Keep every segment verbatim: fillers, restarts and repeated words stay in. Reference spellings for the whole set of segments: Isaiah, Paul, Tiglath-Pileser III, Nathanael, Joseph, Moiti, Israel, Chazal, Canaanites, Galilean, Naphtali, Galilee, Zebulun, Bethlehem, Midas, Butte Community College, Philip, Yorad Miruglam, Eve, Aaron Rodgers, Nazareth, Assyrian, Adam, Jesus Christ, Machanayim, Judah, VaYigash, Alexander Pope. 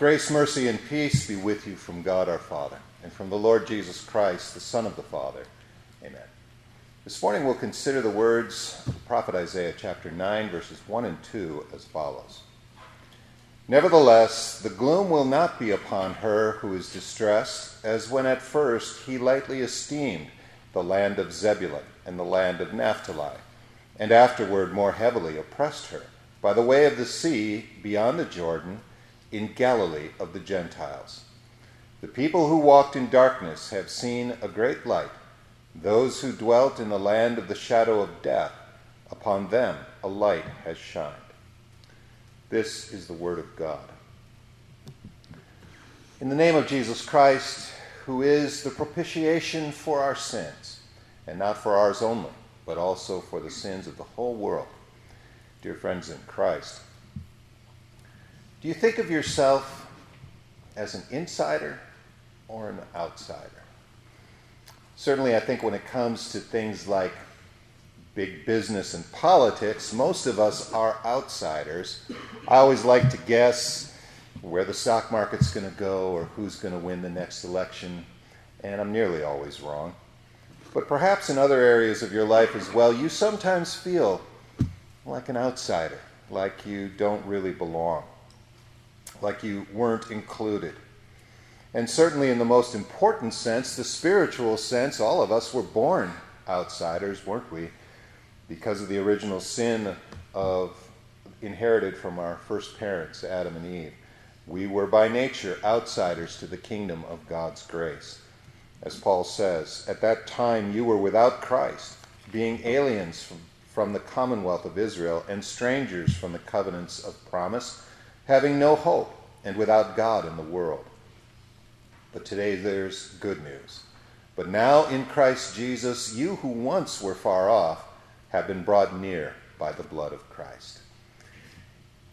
Grace, mercy, and peace be with you from God our Father and from the Lord Jesus Christ, the Son of the Father. Amen. This morning we'll consider the words of the prophet Isaiah chapter nine, verses one and two as follows. Nevertheless, the gloom will not be upon her who is distressed, as when at first he lightly esteemed the land of Zebulun and the land of Naphtali, and afterward more heavily oppressed her, by the way of the sea beyond the Jordan, in Galilee of the Gentiles. The people who walked in darkness have seen a great light. Those who dwelt in the land of the shadow of death, upon them a light has shined. This is the word of God. In the name of Jesus Christ, who is the propitiation for our sins, and not for ours only, but also for the sins of the whole world. Dear friends in Christ, do you think of yourself as an insider or an outsider? Certainly, I think when it comes to things like big business and politics, most of us are outsiders. I always like to guess where the stock market's going to go or who's going to win the next election, and I'm nearly always wrong. But perhaps in other areas of your life as well, you sometimes feel like an outsider, like you don't really belong, like you weren't included. And certainly in the most important sense, the spiritual sense, all of us were born outsiders, weren't we? Because of the original sin of inherited from our first parents, Adam and Eve. We were by nature outsiders to the kingdom of God's grace. As Paul says, at that time you were without Christ, being aliens from, from the commonwealth of Israel and strangers from the covenants of promise, having no hope and without God in the world. But today there's good news. But now in Christ Jesus, you who once were far off have been brought near by the blood of Christ.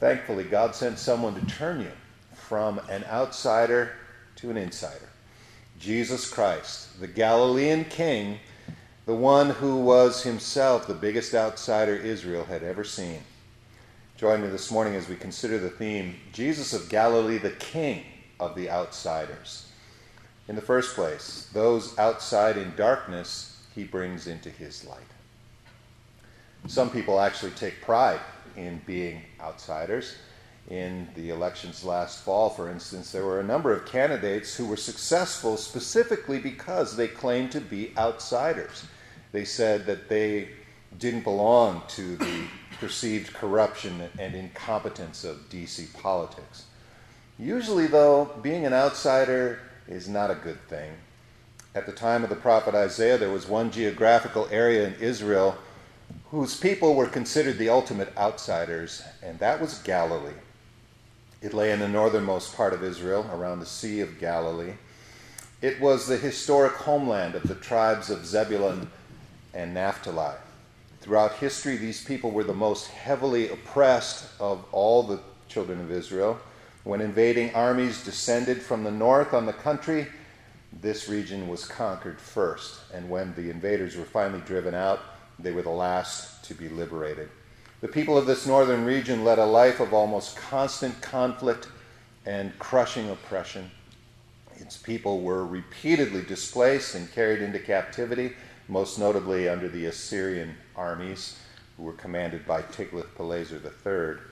Thankfully, God sent someone to turn you from an outsider to an insider. Jesus Christ, the Galilean king, the one who was himself the biggest outsider Israel had ever seen. Join me this morning as we consider the theme, Jesus of Galilee, the King of the Outsiders. In the first place, those outside in darkness, he brings into his light. Some people actually take pride in being outsiders. In the elections last fall, for instance, there were a number of candidates who were successful specifically because they claimed to be outsiders. They said that they didn't belong to the perceived corruption and incompetence of D C politics. Usually, though, being an outsider is not a good thing. At the time of the prophet Isaiah, there was one geographical area in Israel whose people were considered the ultimate outsiders, and that was Galilee. It lay in the northernmost part of Israel, around the Sea of Galilee. It was the historic homeland of the tribes of Zebulun and Naphtali. Throughout history, these people were the most heavily oppressed of all the children of Israel. When invading armies descended from the north on the country, this region was conquered first. And when the invaders were finally driven out, they were the last to be liberated. The people of this northern region led a life of almost constant conflict and crushing oppression. Its people were repeatedly displaced and carried into captivity, most notably under the Assyrian armies, who were commanded by Tiglath-Pileser the third.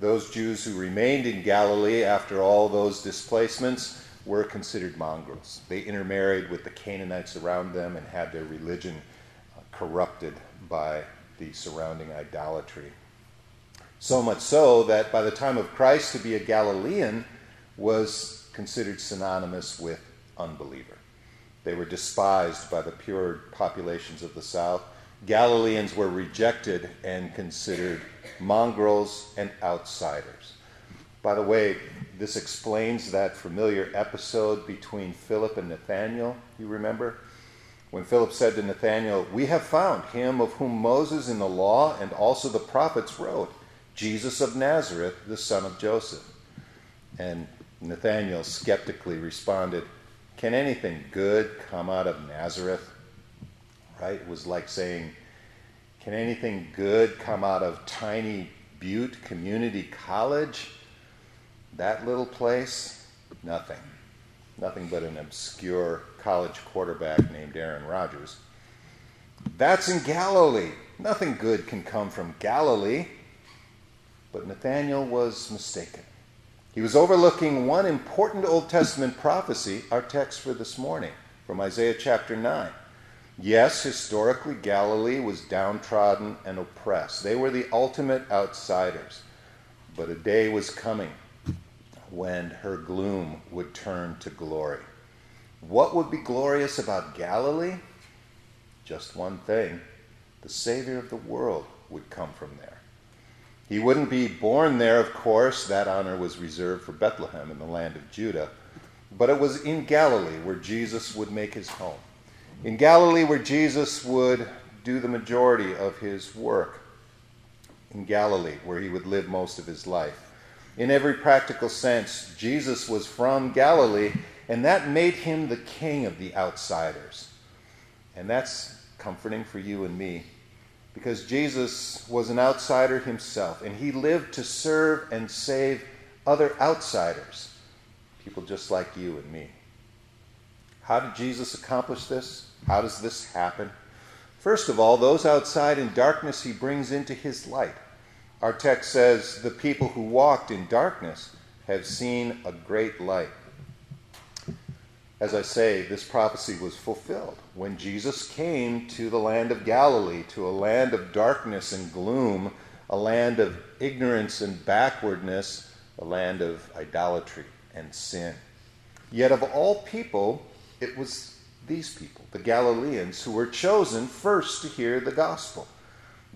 Those Jews who remained in Galilee after all those displacements were considered mongrels. They intermarried with the Canaanites around them and had their religion corrupted by the surrounding idolatry. So much so that by the time of Christ, to be a Galilean was considered synonymous with unbeliever. They were despised by the pure populations of the south. Galileans were rejected and considered mongrels and outsiders. By the way, this explains that familiar episode between Philip and Nathanael, you remember? When Philip said to Nathanael, "We have found him of whom Moses in the law and also the prophets wrote, Jesus of Nazareth, the son of Joseph." And Nathanael skeptically responded, "Can anything good come out of Nazareth?" Right? It was like saying, "Can anything good come out of tiny Butte Community College?" That little place, nothing. Nothing but an obscure college quarterback named Aaron Rodgers. That's in Galilee. Nothing good can come from Galilee. But Nathanael was mistaken. He was overlooking one important Old Testament prophecy, our text for this morning, from Isaiah chapter nine. Yes, historically, Galilee was downtrodden and oppressed. They were the ultimate outsiders. But a day was coming when her gloom would turn to glory. What would be glorious about Galilee? Just one thing. The Savior of the world would come from there. He wouldn't be born there, of course. That honor was reserved for Bethlehem in the land of Judah. But it was in Galilee where Jesus would make his home. In Galilee where Jesus would do the majority of his work. In Galilee where he would live most of his life. In every practical sense, Jesus was from Galilee, and that made him the king of the outsiders. And that's comforting for you and me, because Jesus was an outsider himself, and he lived to serve and save other outsiders, people just like you and me. How did Jesus accomplish this? How does this happen? First of all, those outside in darkness he brings into his light. Our text says, the people who walked in darkness have seen a great light. As I say, this prophecy was fulfilled when Jesus came to the land of Galilee, to a land of darkness and gloom, a land of ignorance and backwardness, a land of idolatry and sin. Yet of all people, it was these people, the Galileans, who were chosen first to hear the gospel.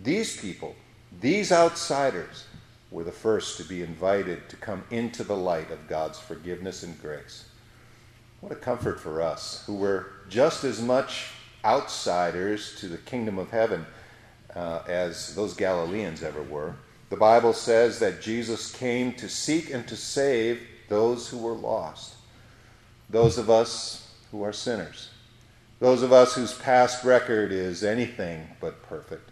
These people, these outsiders, were the first to be invited to come into the light of God's forgiveness and grace. What a comfort for us, who were just as much outsiders to the kingdom of heaven uh, as those Galileans ever were. The Bible says that Jesus came to seek and to save those who were lost, those of us who are sinners, those of us whose past record is anything but perfect.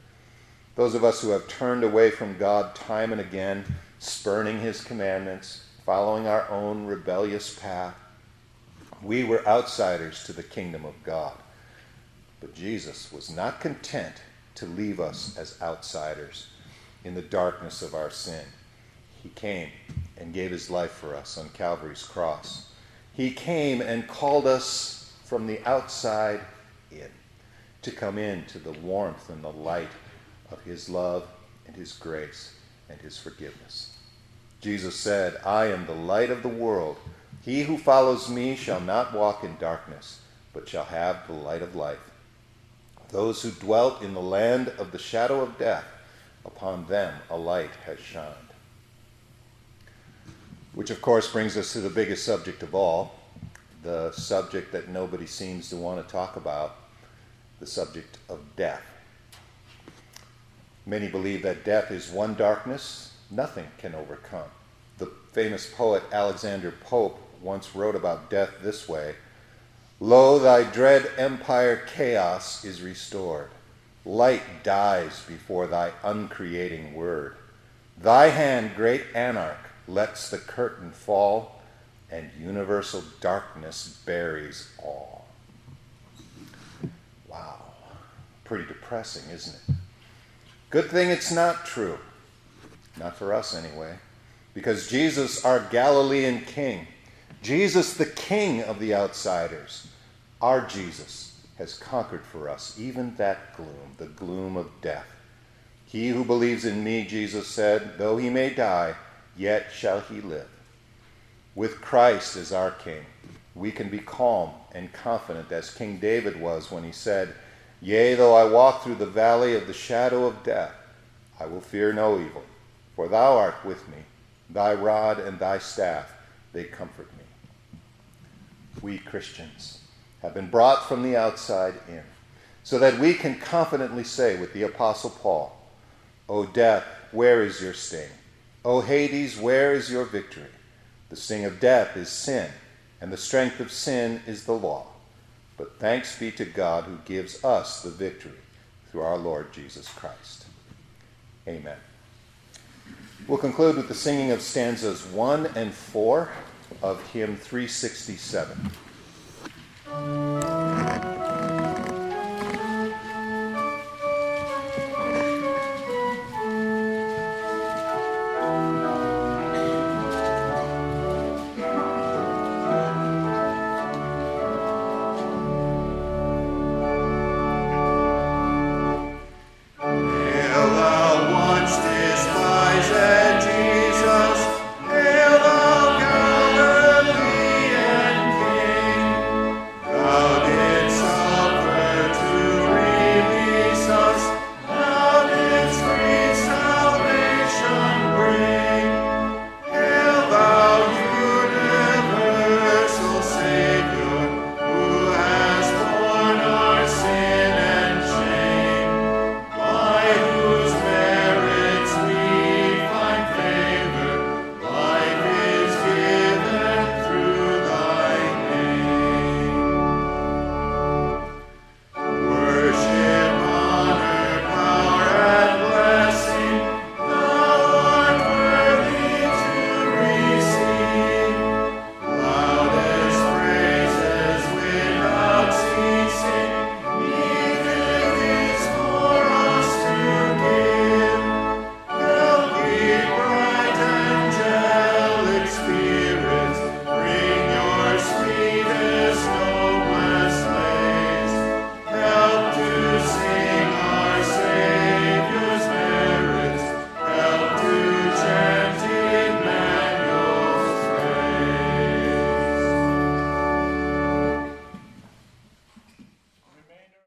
Those of us who have turned away from God time and again, spurning his commandments, following our own rebellious path. We were outsiders to the kingdom of God. But Jesus was not content to leave us as outsiders in the darkness of our sin. He came and gave his life for us on Calvary's cross. He came and called us from the outside in, to come into the warmth and the light of his love and his grace and his forgiveness. Jesus said, I am the light of the world. He who follows me shall not walk in darkness, but shall have the light of life. Those who dwelt in the land of the shadow of death, upon them a light has shined. Which, of course, brings us to the biggest subject of all, the subject that nobody seems to want to talk about, the subject of death. Many believe that death is one darkness nothing can overcome. The famous poet Alexander Pope once wrote about death this way, Lo, thy dread empire chaos is restored. Light dies before thy uncreating word. Thy hand, great anarch, lets the curtain fall, and universal darkness buries all. Wow. Pretty depressing, isn't it? Good thing it's not true. Not for us, anyway. Because Jesus, our Galilean king, Jesus, the king of the outsiders, our Jesus, has conquered for us even that gloom, the gloom of death. He who believes in me, Jesus said, though he may die, yet shall he live. With Christ as our king, we can be calm and confident as King David was when he said, Yea, though I walk through the valley of the shadow of death, I will fear no evil, for thou art with me. Thy rod and thy staff, they comfort me. We Christians have been brought from the outside in, so that we can confidently say with the Apostle Paul, O death, where is your sting? O Hades, where is your victory? The sting of death is sin, and the strength of sin is the law. But thanks be to God who gives us the victory through our Lord Jesus Christ. Amen. We'll conclude with the singing of stanzas one and four of hymn three sixty-seven.